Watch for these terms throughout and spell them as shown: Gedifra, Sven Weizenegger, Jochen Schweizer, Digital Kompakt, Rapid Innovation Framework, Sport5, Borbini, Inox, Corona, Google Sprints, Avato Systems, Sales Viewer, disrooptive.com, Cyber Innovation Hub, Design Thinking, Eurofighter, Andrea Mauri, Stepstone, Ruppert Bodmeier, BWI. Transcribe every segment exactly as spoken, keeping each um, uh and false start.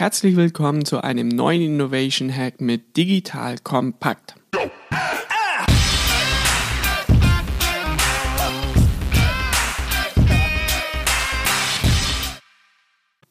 Herzlich willkommen zu einem neuen Innovation Hack mit Digital Kompakt.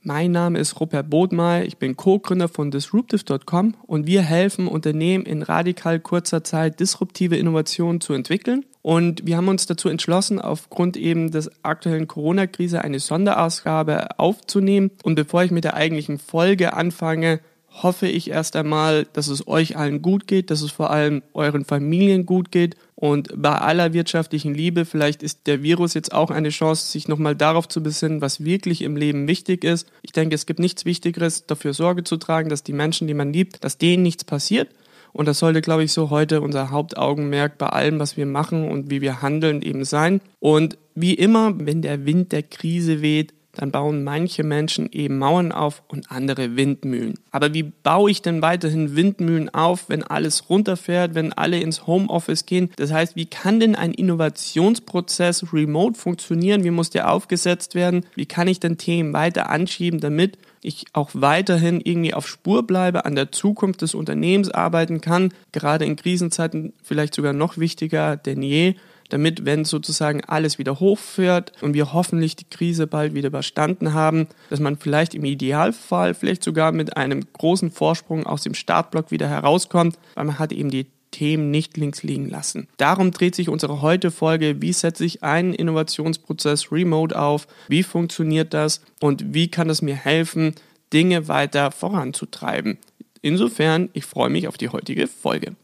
Mein Name ist Ruppert Bodmeier, ich bin Co-Gründer von disrooptive punkt com und wir helfen Unternehmen in radikal kurzer Zeit disruptive Innovationen zu entwickeln. Und wir haben uns dazu entschlossen, aufgrund eben des aktuellen Corona-Krise eine Sonderausgabe aufzunehmen. Und bevor ich mit der eigentlichen Folge anfange, hoffe ich erst einmal, dass es euch allen gut geht, dass es vor allem euren Familien gut geht. Und bei aller wirtschaftlichen Liebe, vielleicht ist der Virus jetzt auch eine Chance, sich nochmal darauf zu besinnen, was wirklich im Leben wichtig ist. Ich denke, es gibt nichts Wichtigeres, dafür Sorge zu tragen, dass die Menschen, die man liebt, dass denen nichts passiert. Und das sollte, glaube ich, so heute unser Hauptaugenmerk bei allem, was wir machen und wie wir handeln, eben sein. Und wie immer, wenn der Wind der Krise weht, dann bauen manche Menschen eben Mauern auf und andere Windmühlen. Aber wie baue ich denn weiterhin Windmühlen auf, wenn alles runterfährt, wenn alle ins Homeoffice gehen? Das heißt, wie kann denn ein Innovationsprozess remote funktionieren? Wie muss der aufgesetzt werden? Wie kann ich denn Themen weiter anschieben, damit ich auch weiterhin irgendwie auf Spur bleibe, an der Zukunft des Unternehmens arbeiten kann? Gerade in Krisenzeiten vielleicht sogar noch wichtiger denn je. Damit, wenn sozusagen alles wieder hochfährt und wir hoffentlich die Krise bald wieder überstanden haben, dass man vielleicht im Idealfall vielleicht sogar mit einem großen Vorsprung aus dem Startblock wieder herauskommt, weil man hat eben die Themen nicht links liegen lassen. Darum dreht sich unsere heutige Folge, wie setze ich einen Innovationsprozess remote auf, wie funktioniert das und wie kann es mir helfen, Dinge weiter voranzutreiben. Insofern, ich freue mich auf die heutige Folge.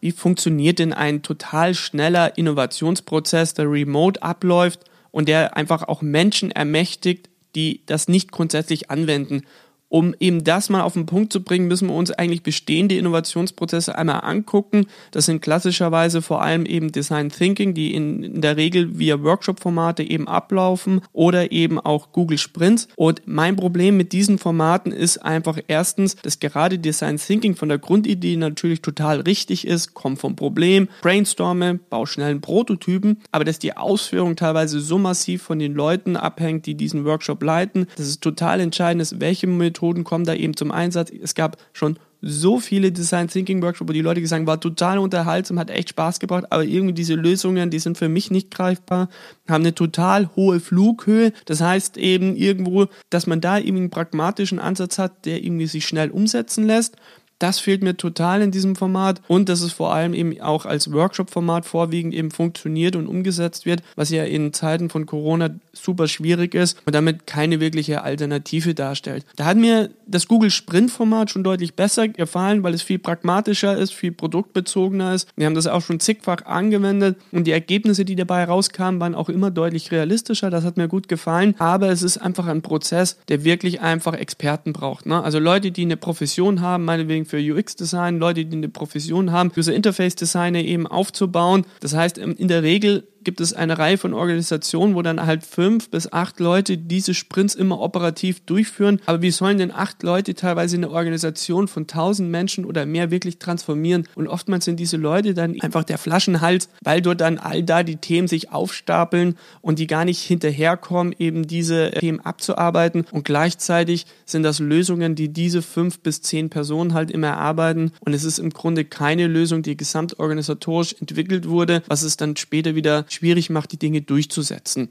Wie funktioniert denn ein total schneller Innovationsprozess, der remote abläuft und der einfach auch Menschen ermächtigt, die das nicht grundsätzlich anwenden? Um eben das mal auf den Punkt zu bringen, müssen wir uns eigentlich bestehende Innovationsprozesse einmal angucken. Das sind klassischerweise vor allem eben Design Thinking, die in, in der Regel via Workshop-Formate eben ablaufen oder eben auch Google Sprints. Und mein Problem mit diesen Formaten ist einfach erstens, dass gerade Design Thinking von der Grundidee natürlich total richtig ist, kommt vom Problem, brainstorme, baue schnell einen Prototypen, aber dass die Ausführung teilweise so massiv von den Leuten abhängt, die diesen Workshop leiten, dass es total entscheidend ist, welche Methoden kommen da eben zum Einsatz. Es gab schon so viele Design Thinking Workshops, wo die Leute gesagt haben, war total unterhaltsam, hat echt Spaß gebracht, aber irgendwie diese Lösungen, die sind für mich nicht greifbar, haben eine total hohe Flughöhe. Das heißt eben irgendwo, dass man da irgendwie einen pragmatischen Ansatz hat, der irgendwie sich schnell umsetzen lässt. Das fehlt mir total in diesem Format und dass es vor allem eben auch als Workshop-Format vorwiegend eben funktioniert und umgesetzt wird, was ja in Zeiten von Corona super schwierig ist und damit keine wirkliche Alternative darstellt. Da hat mir das Google Sprint-Format schon deutlich besser gefallen, weil es viel pragmatischer ist, viel produktbezogener ist. Wir haben das auch schon zigfach angewendet und die Ergebnisse, die dabei rauskamen, waren auch immer deutlich realistischer. Das hat mir gut gefallen, aber es ist einfach ein Prozess, der wirklich einfach Experten braucht, ne? Also Leute, die eine Profession haben, meinetwegen für U X-Design, Leute, die eine Profession haben, User-Interface-Designer eben aufzubauen. Das heißt, in der Regel gibt es eine Reihe von Organisationen, wo dann halt fünf bis acht Leute diese Sprints immer operativ durchführen. Aber wie sollen denn acht Leute teilweise eine Organisation von tausend Menschen oder mehr wirklich transformieren? Und oftmals sind diese Leute dann einfach der Flaschenhals, weil dort dann all da die Themen sich aufstapeln und die gar nicht hinterherkommen, eben diese Themen abzuarbeiten. Und gleichzeitig sind das Lösungen, die diese fünf bis zehn Personen halt immer erarbeiten. Und es ist im Grunde keine Lösung, die gesamtorganisatorisch entwickelt wurde, was es dann später wieder schwierig macht, die Dinge durchzusetzen.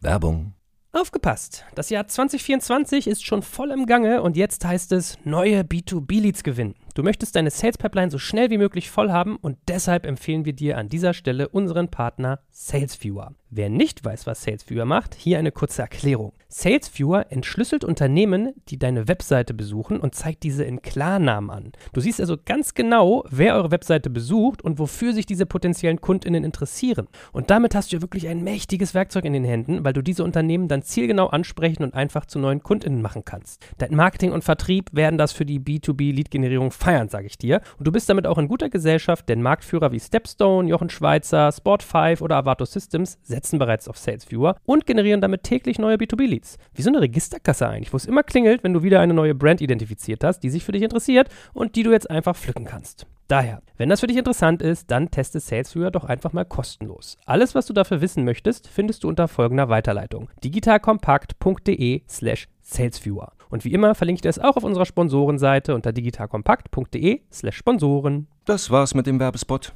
Werbung. Aufgepasst! Das Jahr zwanzig vierundzwanzig ist schon voll im Gange und jetzt heißt es neue B zwei B Leads gewinnen. Du möchtest deine Sales Pipeline so schnell wie möglich voll haben und deshalb empfehlen wir dir an dieser Stelle unseren Partner Sales Viewer. Wer nicht weiß, was Sales Viewer macht, hier eine kurze Erklärung. Sales Viewer entschlüsselt Unternehmen, die deine Webseite besuchen und zeigt diese in Klarnamen an. Du siehst also ganz genau, wer eure Webseite besucht und wofür sich diese potenziellen KundInnen interessieren. Und damit hast du wirklich ein mächtiges Werkzeug in den Händen, weil du diese Unternehmen dann zielgenau ansprechen und einfach zu neuen KundInnen machen kannst. Dein Marketing und Vertrieb werden das für die B zwei B Lead-Generierung feiern, sage ich dir. Und du bist damit auch in guter Gesellschaft, denn Marktführer wie Stepstone, Jochen Schweizer, Sport fünf oder Avato Systems setzen bereits auf Sales Viewer und generieren damit täglich neue B zwei B Leads. Wie so eine Registerkasse eigentlich, wo es immer klingelt, wenn du wieder eine neue Brand identifiziert hast, die sich für dich interessiert und die du jetzt einfach pflücken kannst. Daher, wenn das für dich interessant ist, dann teste Sales Viewer doch einfach mal kostenlos. Alles, was du dafür wissen möchtest, findest du unter folgender Weiterleitung: digitalkompakt punkt de slash salesviewer. Und wie immer verlinke ich das auch auf unserer Sponsorenseite unter digitalkompakt punkt de slash sponsoren. Das war's mit dem Werbespot.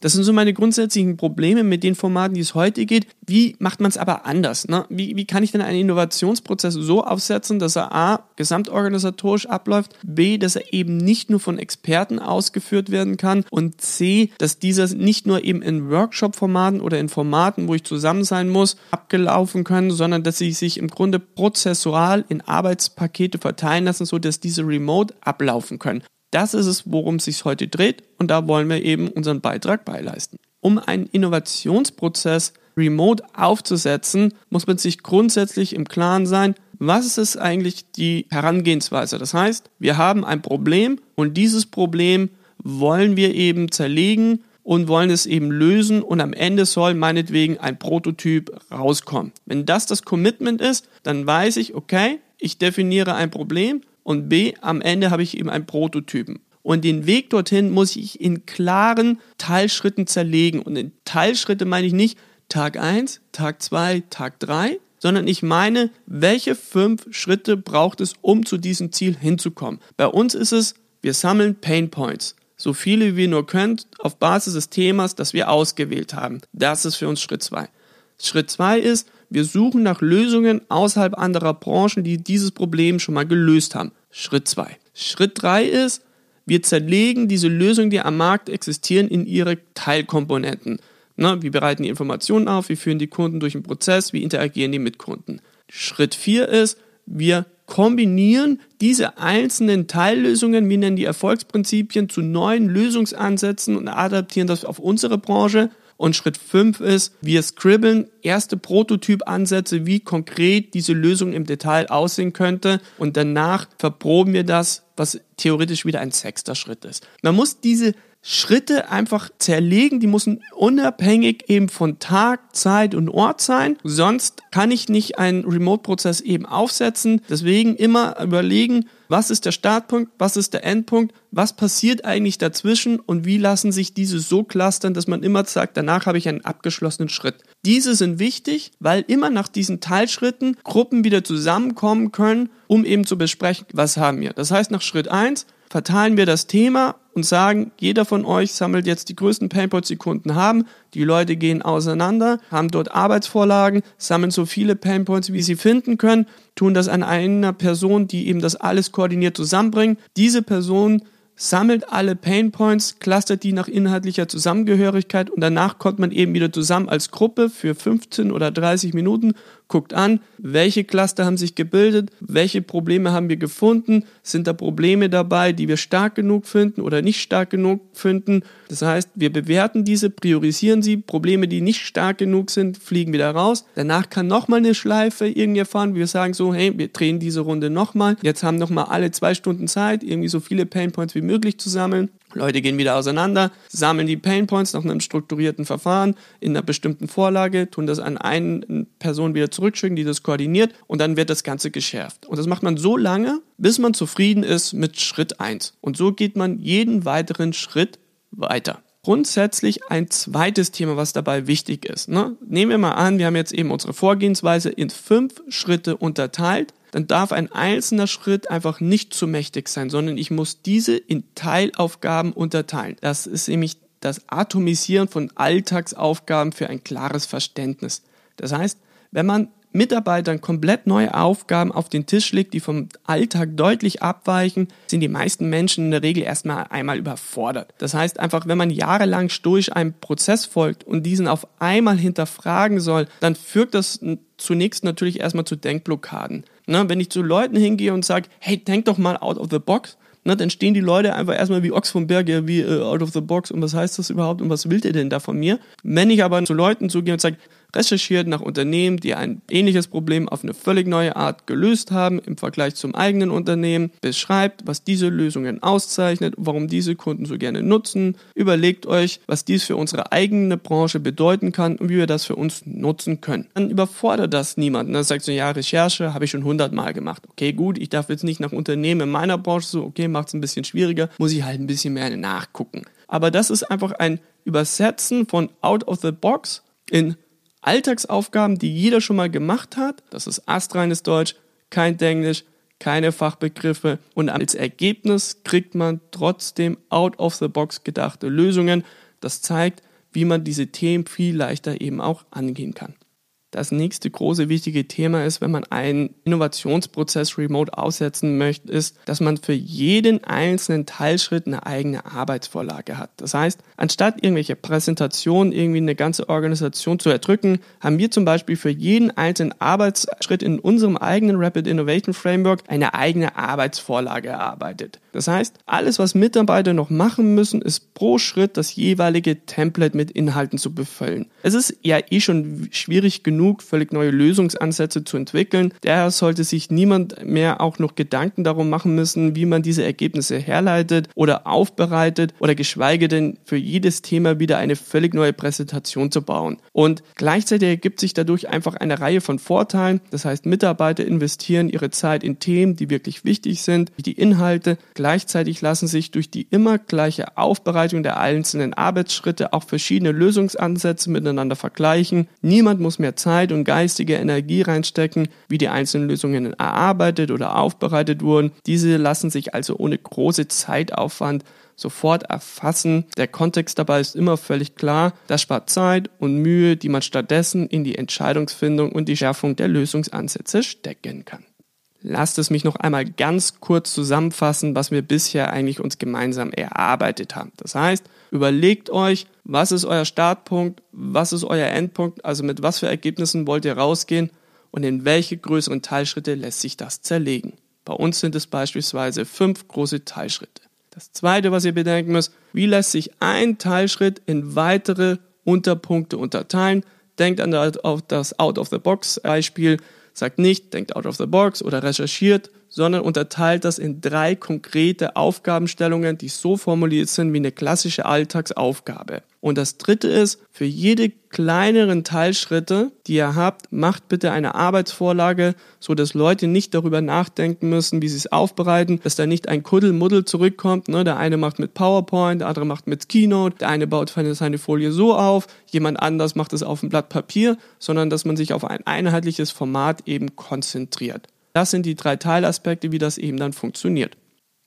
Das sind so meine grundsätzlichen Probleme mit den Formaten, die es heute geht. Wie macht man es aber anders? Ne? Wie, wie kann ich denn einen Innovationsprozess so aufsetzen, dass er a. gesamtorganisatorisch abläuft, b. dass er eben nicht nur von Experten ausgeführt werden kann und c. dass dieses nicht nur eben in Workshop-Formaten oder in Formaten, wo ich zusammen sein muss, abgelaufen können, sondern dass sie sich im Grunde prozessual in Arbeitspakete verteilen lassen, sodass diese remote ablaufen können. Das ist es, worum es sich heute dreht, und da wollen wir eben unseren Beitrag beileisten. Um einen Innovationsprozess remote aufzusetzen, muss man sich grundsätzlich im Klaren sein, was ist eigentlich die Herangehensweise. Das heißt, wir haben ein Problem und dieses Problem wollen wir eben zerlegen und wollen es eben lösen, und am Ende soll meinetwegen ein Prototyp rauskommen. Wenn das das Commitment ist, dann weiß ich, okay, ich definiere ein Problem, und b, am Ende habe ich eben einen Prototypen. Und den Weg dorthin muss ich in klaren Teilschritten zerlegen. Und in Teilschritte meine ich nicht Tag eins, Tag zwei, Tag drei, sondern ich meine, welche fünf Schritte braucht es, um zu diesem Ziel hinzukommen. Bei uns ist es, wir sammeln Painpoints, so viele wie wir nur können, auf Basis des Themas, das wir ausgewählt haben. Das ist für uns Schritt zwei. Schritt zwei ist, wir suchen nach Lösungen außerhalb anderer Branchen, die dieses Problem schon mal gelöst haben. Schritt zwei. Schritt drei ist, wir zerlegen diese Lösungen, die am Markt existieren, in ihre Teilkomponenten. Na, wir bereiten die Informationen auf, wir führen die Kunden durch den Prozess, wir interagieren die mit Kunden. Schritt vier ist, wir kombinieren diese einzelnen Teillösungen, wir nennen die Erfolgsprinzipien, zu neuen Lösungsansätzen und adaptieren das auf unsere Branche. Und Schritt fünf ist, wir scribbeln erste Prototyp-Ansätze, wie konkret diese Lösung im Detail aussehen könnte, und danach verproben wir das, was theoretisch wieder ein sechster Schritt ist. Man muss diese Schritte einfach zerlegen, die müssen unabhängig eben von Tag, Zeit und Ort sein, sonst kann ich nicht einen Remote-Prozess eben aufsetzen. Deswegen immer überlegen, was ist der Startpunkt, was ist der Endpunkt, was passiert eigentlich dazwischen und wie lassen sich diese so clustern, dass man immer sagt, danach habe ich einen abgeschlossenen Schritt. Diese sind wichtig, weil immer nach diesen Teilschritten Gruppen wieder zusammenkommen können, um eben zu besprechen, was haben wir. Das heißt, nach Schritt eins verteilen wir das Thema und sagen, jeder von euch sammelt jetzt die größten Painpoints, die Kunden haben. Die Leute gehen auseinander, haben dort Arbeitsvorlagen, sammeln so viele Painpoints, wie sie finden können, tun das an einer Person, die eben das alles koordiniert zusammenbringt. Diese Person sammelt alle Painpoints, clustert die nach inhaltlicher Zusammengehörigkeit, und danach kommt man eben wieder zusammen als Gruppe für fünfzehn oder dreißig Minuten, guckt an, welche Cluster haben sich gebildet, welche Probleme haben wir gefunden, sind da Probleme dabei, die wir stark genug finden oder nicht stark genug finden. Das heißt, wir bewerten diese, priorisieren sie, Probleme, die nicht stark genug sind, fliegen wieder raus. Danach kann nochmal eine Schleife irgendwie erfahren, wir sagen so, hey, wir drehen diese Runde nochmal, jetzt haben nochmal alle zwei Stunden Zeit, irgendwie so viele Painpoints wie möglich möglich zu sammeln. Leute gehen wieder auseinander, sammeln die Painpoints nach einem strukturierten Verfahren in einer bestimmten Vorlage, tun das an eine Person wieder zurückschicken, die das koordiniert, und dann wird das Ganze geschärft. Und das macht man so lange, bis man zufrieden ist mit Schritt eins. Und so geht man jeden weiteren Schritt weiter. Grundsätzlich ein zweites Thema, was dabei wichtig ist. Ne? Nehmen wir mal an, wir haben jetzt eben unsere Vorgehensweise in fünf Schritte unterteilt. Dann darf ein einzelner Schritt einfach nicht zu mächtig sein, sondern ich muss diese in Teilaufgaben unterteilen. Das ist nämlich das Atomisieren von Alltagsaufgaben für ein klares Verständnis. Das heißt, wenn man Mitarbeitern komplett neue Aufgaben auf den Tisch legt, die vom Alltag deutlich abweichen, sind die meisten Menschen in der Regel erstmal einmal überfordert. Das heißt einfach, wenn man jahrelang stoisch einem Prozess folgt und diesen auf einmal hinterfragen soll, dann führt das zunächst natürlich erstmal zu Denkblockaden. Ne, wenn ich zu Leuten hingehe und sage, hey, denk doch mal out of the box, ne, dann stehen die Leute einfach erstmal wie Ochs vom Berg, ja, wie äh, out of the box, und was heißt das überhaupt und was will der denn da von mir? Wenn ich aber zu Leuten zugehe und sage, recherchiert nach Unternehmen, die ein ähnliches Problem auf eine völlig neue Art gelöst haben im Vergleich zum eigenen Unternehmen, beschreibt, was diese Lösungen auszeichnet, warum diese Kunden so gerne nutzen, überlegt euch, was dies für unsere eigene Branche bedeuten kann und wie wir das für uns nutzen können. Dann überfordert das niemanden. Dann sagt so, ja, Recherche habe ich schon hundertmal gemacht. Okay, gut, ich darf jetzt nicht nach Unternehmen in meiner Branche so, okay, macht es ein bisschen schwieriger, muss ich halt ein bisschen mehr nachgucken. Aber das ist einfach ein Übersetzen von out of the box in Alltagsaufgaben, die jeder schon mal gemacht hat. Das ist astreines Deutsch, kein Denglisch, keine Fachbegriffe. Und als Ergebnis kriegt man trotzdem out of the box gedachte Lösungen. Das zeigt, wie man diese Themen viel leichter eben auch angehen kann. Das nächste große wichtige Thema ist, wenn man einen Innovationsprozess remote aussetzen möchte, ist, dass man für jeden einzelnen Teilschritt eine eigene Arbeitsvorlage hat. Das heißt, anstatt irgendwelche Präsentationen, irgendwie eine ganze Organisation zu erdrücken, haben wir zum Beispiel für jeden einzelnen Arbeitsschritt in unserem eigenen Rapid Innovation Framework eine eigene Arbeitsvorlage erarbeitet. Das heißt, alles, was Mitarbeiter noch machen müssen, ist pro Schritt das jeweilige Template mit Inhalten zu befüllen. Es ist ja eh schon schwierig genug, Genug, völlig neue Lösungsansätze zu entwickeln. Daher sollte sich niemand mehr auch noch Gedanken darum machen müssen, wie man diese Ergebnisse herleitet oder aufbereitet oder geschweige denn für jedes Thema wieder eine völlig neue Präsentation zu bauen. Und gleichzeitig ergibt sich dadurch einfach eine Reihe von Vorteilen. Das heißt, Mitarbeiter investieren ihre Zeit in Themen, die wirklich wichtig sind, wie die Inhalte. Gleichzeitig lassen sich durch die immer gleiche Aufbereitung der einzelnen Arbeitsschritte auch verschiedene Lösungsansätze miteinander vergleichen. Niemand muss mehr Zeit Zeit und geistige Energie reinstecken, wie die einzelnen Lösungen erarbeitet oder aufbereitet wurden. Diese lassen sich also ohne große Zeitaufwand sofort erfassen. Der Kontext dabei ist immer völlig klar. Das spart Zeit und Mühe, die man stattdessen in die Entscheidungsfindung und die Schärfung der Lösungsansätze stecken kann. Lasst es mich noch einmal ganz kurz zusammenfassen, was wir bisher eigentlich uns gemeinsam erarbeitet haben. Das heißt, überlegt euch, was ist euer Startpunkt, was ist euer Endpunkt, also mit was für Ergebnissen wollt ihr rausgehen und in welche größeren Teilschritte lässt sich das zerlegen. Bei uns sind es beispielsweise fünf große Teilschritte. Das zweite, was ihr bedenken müsst, wie lässt sich ein Teilschritt in weitere Unterpunkte unterteilen? Denkt an das Out-of-the-Box-Beispiel. Sagt nicht, denkt out of the box oder recherchiert, sondern unterteilt das in drei konkrete Aufgabenstellungen, die so formuliert sind wie eine klassische Alltagsaufgabe. Und das dritte ist, für jede kleineren Teilschritte, die ihr habt, macht bitte eine Arbeitsvorlage, so dass Leute nicht darüber nachdenken müssen, wie sie es aufbereiten, dass da nicht ein Kuddelmuddel zurückkommt. Ne? Der eine macht mit PowerPoint, der andere macht mit Keynote, der eine baut seine Folie so auf, jemand anders macht es auf ein Blatt Papier, sondern dass man sich auf ein einheitliches Format eben konzentriert. Das sind die drei Teilaspekte, wie das eben dann funktioniert.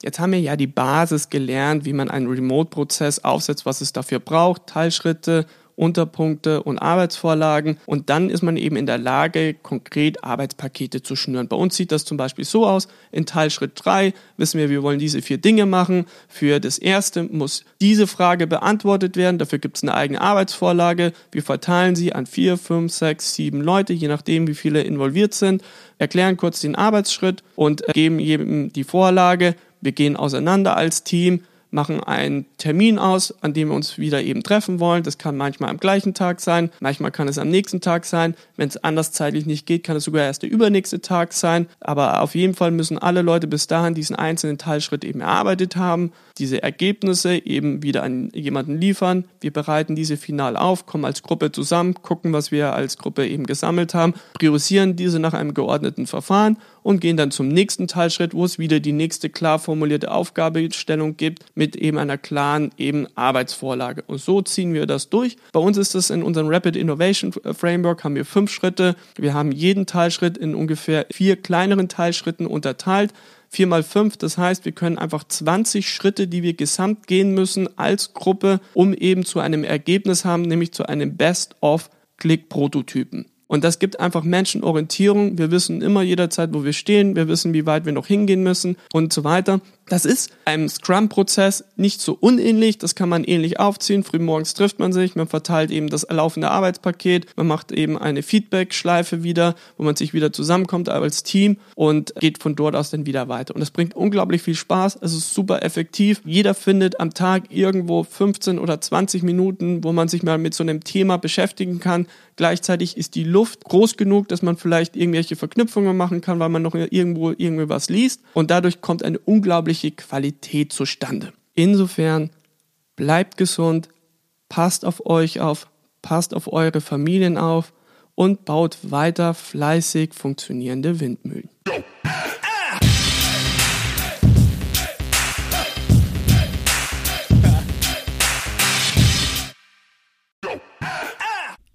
Jetzt haben wir ja die Basis gelernt, wie man einen Remote-Prozess aufsetzt, was es dafür braucht, Teilschritte, Unterpunkte und Arbeitsvorlagen. Und dann ist man eben in der Lage, konkret Arbeitspakete zu schnüren. Bei uns sieht das zum Beispiel so aus, in Teilschritt drei wissen wir, wir wollen diese vier Dinge machen. Für das erste muss diese Frage beantwortet werden, dafür gibt es eine eigene Arbeitsvorlage. Wir verteilen sie an vier, fünf, sechs, sieben Leute, je nachdem, wie viele involviert sind, erklären kurz den Arbeitsschritt und geben jedem die Vorlage. Wir gehen auseinander als Team, machen einen Termin aus, an dem wir uns wieder eben treffen wollen. Das kann manchmal am gleichen Tag sein, manchmal kann es am nächsten Tag sein. Wenn es anders zeitlich nicht geht, kann es sogar erst der übernächste Tag sein. Aber auf jeden Fall müssen alle Leute bis dahin diesen einzelnen Teilschritt eben erarbeitet haben, diese Ergebnisse eben wieder an jemanden liefern. Wir bereiten diese final auf, kommen als Gruppe zusammen, gucken, was wir als Gruppe eben gesammelt haben, priorisieren diese nach einem geordneten Verfahren und gehen dann zum nächsten Teilschritt, wo es wieder die nächste klar formulierte Aufgabenstellung gibt, mit eben einer klaren eben Arbeitsvorlage. Und so ziehen wir das durch. Bei uns ist es in unserem Rapid Innovation Framework, haben wir fünf Schritte. Wir haben jeden Teilschritt in ungefähr vier kleineren Teilschritten unterteilt. Vier mal fünf, das heißt, wir können einfach zwanzig Schritte, die wir gesamt gehen müssen als Gruppe, um eben zu einem Ergebnis haben, nämlich zu einem Best-of-Click-Prototypen. Und das gibt einfach Menschen Orientierung. Wir wissen immer jederzeit, wo wir stehen. Wir wissen, wie weit wir noch hingehen müssen und so weiter. Das ist einem Scrum-Prozess nicht so unähnlich, das kann man ähnlich aufziehen. Frühmorgens trifft man sich, man verteilt eben das laufende Arbeitspaket, man macht eben eine Feedback-Schleife wieder, wo man sich wieder zusammenkommt als Team und geht von dort aus dann wieder weiter. Und das bringt unglaublich viel Spaß, es ist super effektiv. Jeder findet am Tag irgendwo fünfzehn oder zwanzig Minuten, wo man sich mal mit so einem Thema beschäftigen kann. Gleichzeitig ist die Luft groß genug, dass man vielleicht irgendwelche Verknüpfungen machen kann, weil man noch irgendwo irgendwie was liest. Und dadurch kommt eine unglaubliche Qualität zustande. Insofern bleibt gesund, passt auf euch auf, passt auf eure Familien auf und baut weiter fleißig funktionierende Windmühlen.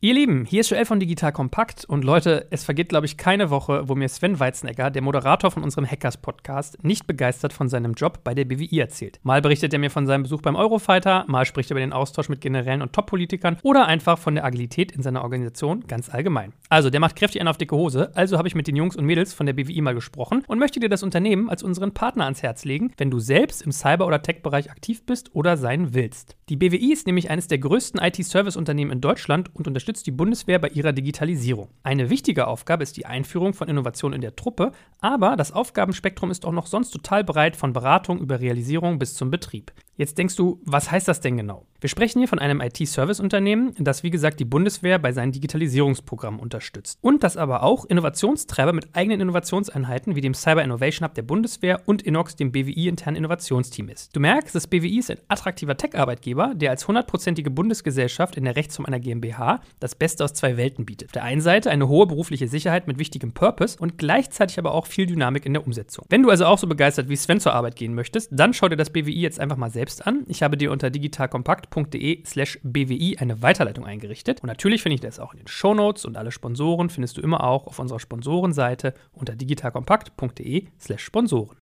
Ihr Lieben, hier ist Joel von Digital Kompakt und Leute, es vergeht, glaube ich, keine Woche, wo mir Sven Weizenegger, der Moderator von unserem Hackers-Podcast, nicht begeistert von seinem Job bei der B W I erzählt. Mal berichtet er mir von seinem Besuch beim Eurofighter, mal spricht er über den Austausch mit Generälen und Top-Politikern oder einfach von der Agilität in seiner Organisation ganz allgemein. Also, der macht kräftig einen auf dicke Hose, also habe ich mit den Jungs und Mädels von der B W I mal gesprochen und möchte dir das Unternehmen als unseren Partner ans Herz legen, wenn du selbst im Cyber- oder Tech-Bereich aktiv bist oder sein willst. Die B W I ist nämlich eines der größten I T-Service-Unternehmen in Deutschland und unterstützt die Bundeswehr bei ihrer Digitalisierung. Eine wichtige Aufgabe ist die Einführung von Innovationen in der Truppe, aber das Aufgabenspektrum ist auch noch sonst total breit, von Beratung über Realisierung bis zum Betrieb. Jetzt denkst du, was heißt das denn genau? Wir sprechen hier von einem I T-Service-Unternehmen, das wie gesagt die Bundeswehr bei seinen Digitalisierungsprogrammen unterstützt und das aber auch Innovationstreiber mit eigenen Innovationseinheiten wie dem Cyber Innovation Hub der Bundeswehr und Inox, dem B W I-internen Innovationsteam ist. Du merkst, das B W I ist ein attraktiver Tech-Arbeitgeber, der als hundertprozentige Bundesgesellschaft in der Rechtsform einer GmbH das Beste aus zwei Welten bietet. Auf der einen Seite eine hohe berufliche Sicherheit mit wichtigem Purpose und gleichzeitig aber auch viel Dynamik in der Umsetzung. Wenn du also auch so begeistert wie Sven zur Arbeit gehen möchtest, dann schau dir das B W I jetzt einfach mal selbst an. Ich habe dir unter digitalkompakt punkt de slash b w i eine Weiterleitung eingerichtet. Und natürlich finde ich das auch in den Shownotes und alle Sponsoren findest du immer auch auf unserer Sponsorenseite unter digitalkompakt punkt de slash Sponsoren.